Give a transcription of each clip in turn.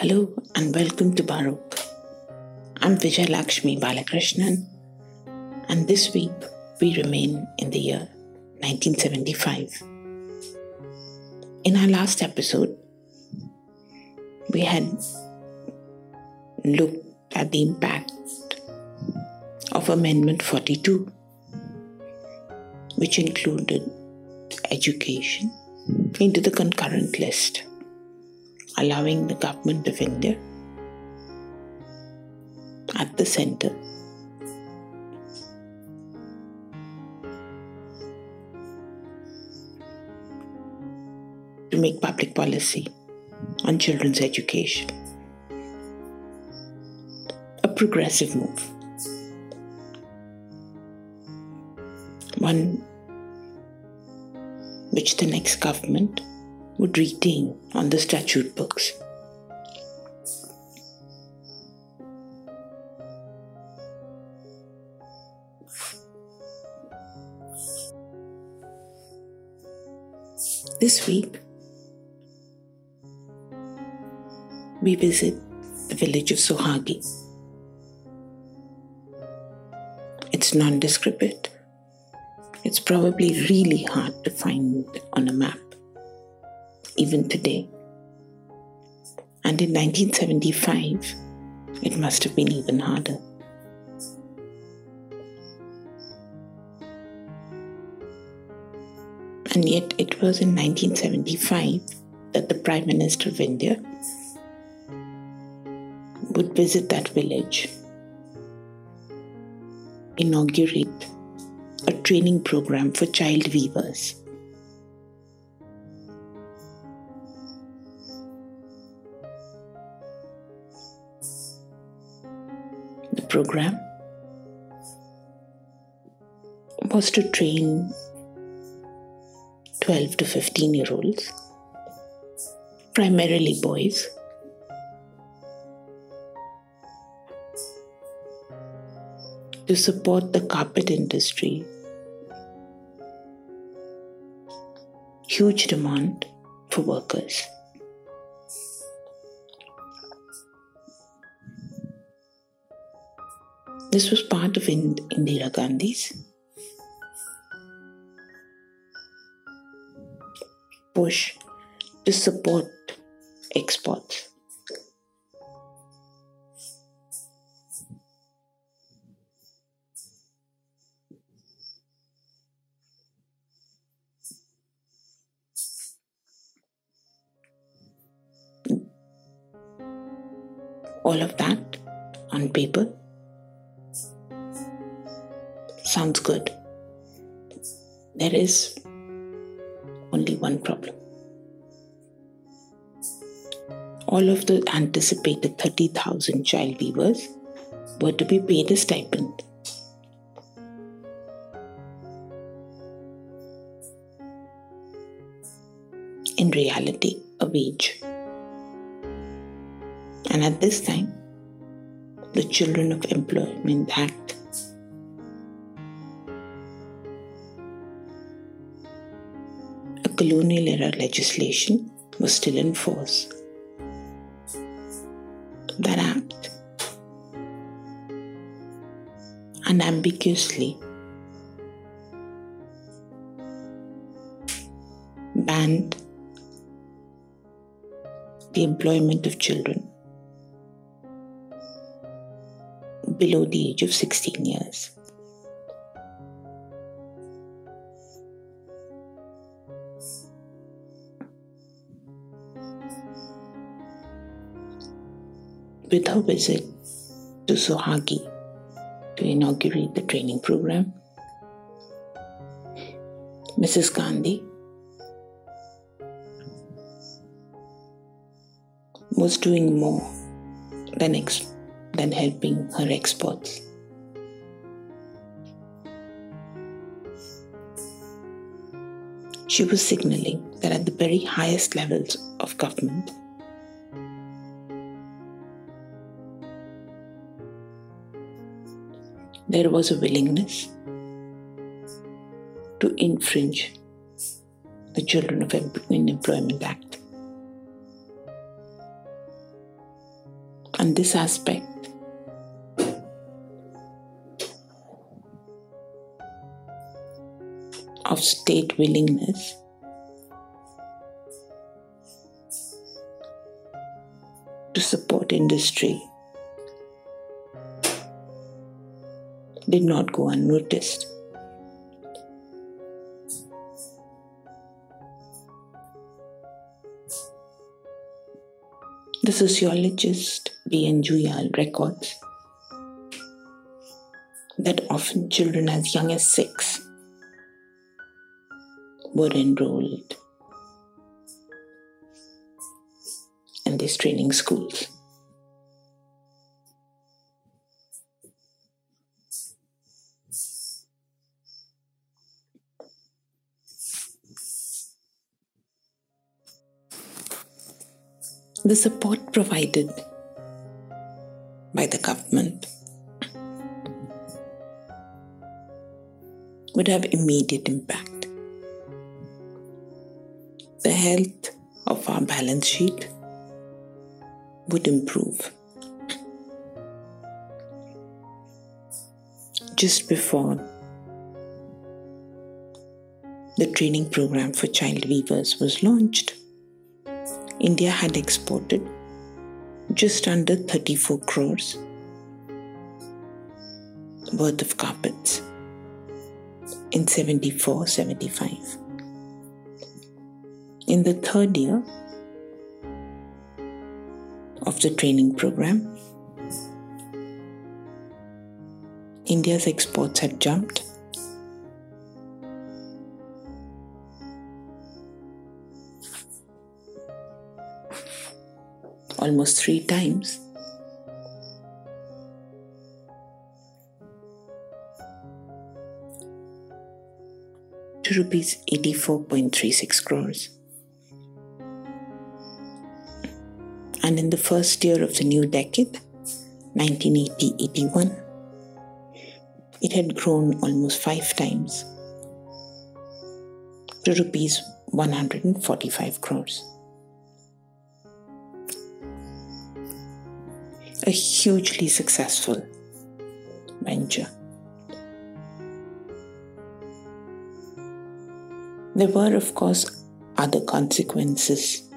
Hello and welcome to Baruch. I'm Vijayalakshmi Balakrishnan, and this week we remain in the year 1975. In our last episode, we had looked at the impact of Amendment 42, which included education into the concurrent list, allowing the government of India at the center to make public policy on children's education. A progressive move, one which the next government would retain on the statute books. This week, we visit the village of Sohagi. It's nondescript. It's probably really hard to find on a map, even today. And in 1975, it must have been even harder. And yet it was in 1975 that the Prime Minister of India would visit that village, inaugurate a training program for child weavers, program was to train 12 to 15-year-olds, primarily boys, to support the carpet industry. Huge demand for workers. This was part of Indira Gandhi's push to support exports. All of that on paper sounds good. There is only one problem. All of the anticipated 30,000 child weavers were to be paid a stipend. In reality, a wage. And at this time, the Children of Employment Act colonial era legislation was still in force. That act unambiguously banned the employment of children below the age of 16 years. With her visit to Sohagi to inaugurate the training program, Mrs. Gandhi was doing more than helping her exports. She was signaling that at the very highest levels of government, there was a willingness to infringe the Children of Employment Act. on this aspect. Of state willingness. To support industry did not go unnoticed. The sociologist B.N. Juyal records that often children as young as 6 were enrolled in these training schools. The support provided by the government would have immediate impact. The health of our balance sheet would improve. Just before the training program for child weavers was launched, India had exported just under 34 crores worth of carpets in 74-75. In the third year of the training program, India's exports had jumped almost 3 times to rupees 84.36 crores. And in the first year of the new decade, 1980-81, it had grown almost 5 times to rupees 145 crores. A hugely successful venture. There were, of course, other consequences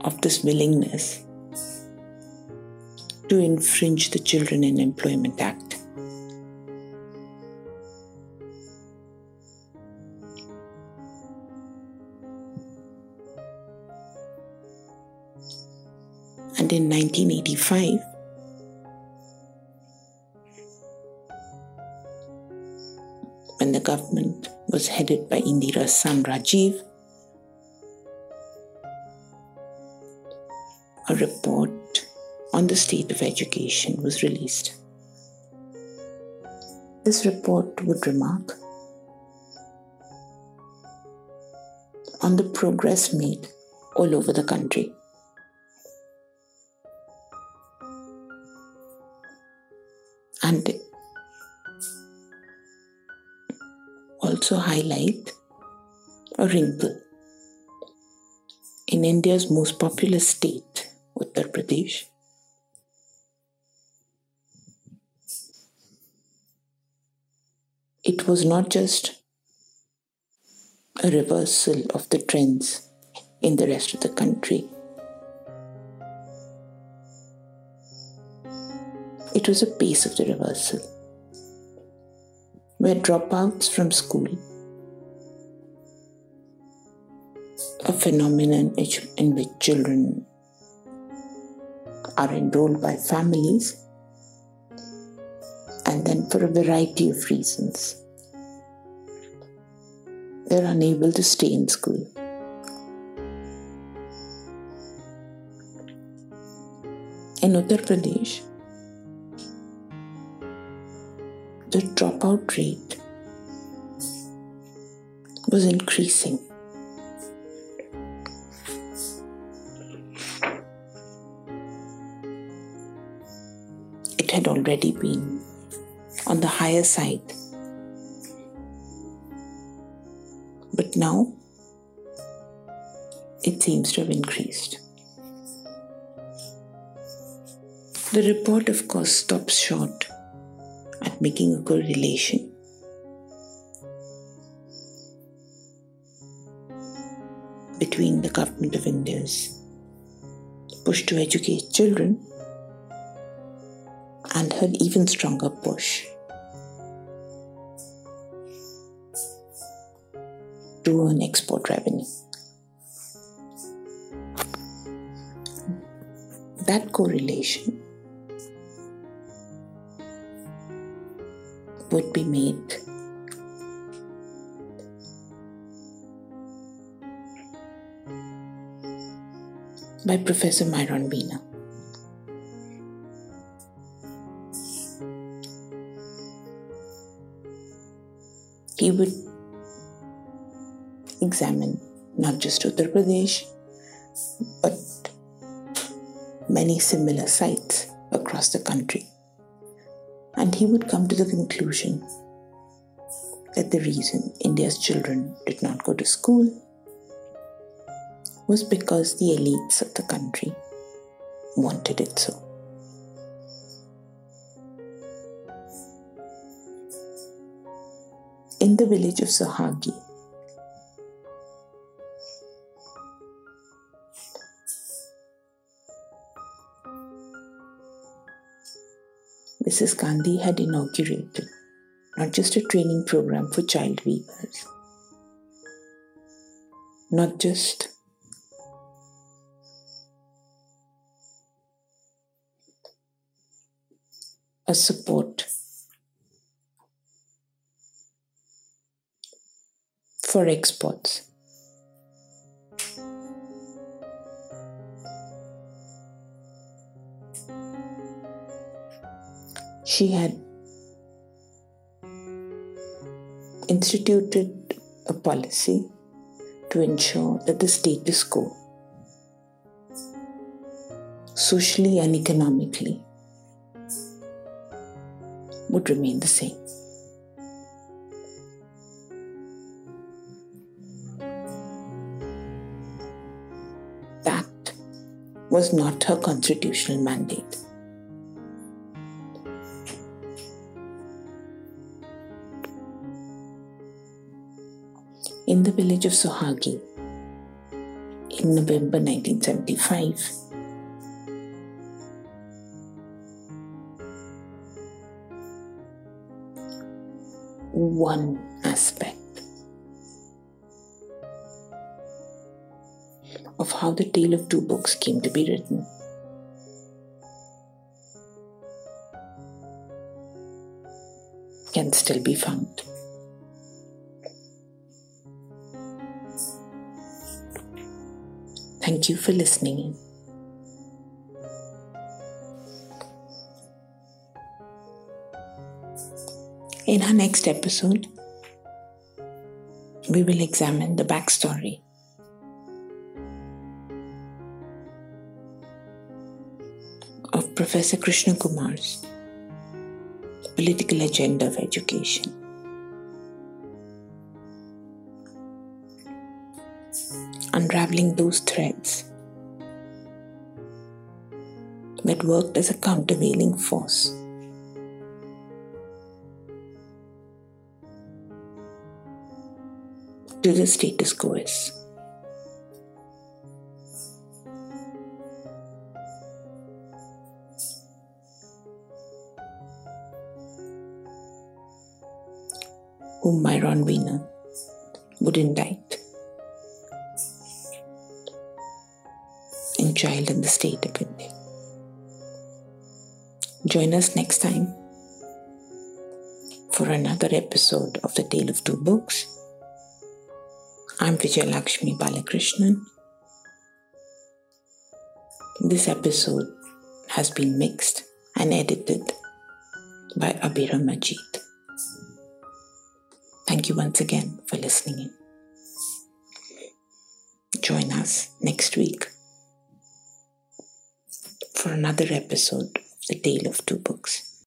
of this willingness to infringe the Children in Employment Act. And in 1985, when the government was headed by Indira's son Rajiv, a report on the state of education was released. This report would remark on the progress made all over the country. And also highlight a wrinkle in India's most populous state, Uttar Pradesh. It was not just a reversal of the trends in the rest of the country. It was a pace of the reversal, where dropouts from school, a phenomenon in which children are enrolled by families and then for a variety of reasons they're unable to stay in school. In Uttar Pradesh, the dropout rate was increasing. Had already been on the higher side, but now it seems to have increased. The report, of course, stops short at making a correlation. Between the government of India's push to educate children and her even stronger push to earn export revenue. That correlation would be made by Professor Myron Beena. He would examine not just Uttar Pradesh, but many similar sites across the country. And he would come to the conclusion that the reason India's children did not go to school was because the elites of the country wanted it so. In the village of Sohagi, Mrs. Gandhi had inaugurated not just a training program for child weavers, not just a support for exports, she had instituted a policy to ensure that the status quo, socially and economically, would remain the same. That was not her constitutional mandate. In the village of Sohagi, in November 1975, one aspect of how the Tale of Two Books came to be written can still be found. Thank you for listening in. In our next episode, we will examine the backstory of Professor Krishna Kumar's political agenda of education. Unraveling those threads that worked as a countervailing force to the status quo is. Whom Myron Weiner would indict in Child and the State of India. Join us next time for another episode of The Tale of Two Books. I'm Vijayalakshmi Balakrishnan. This episode has been mixed and edited by Abhiram Jeet. Thank you once again for listening in. Join us next week for another episode of The Tale of Two Books.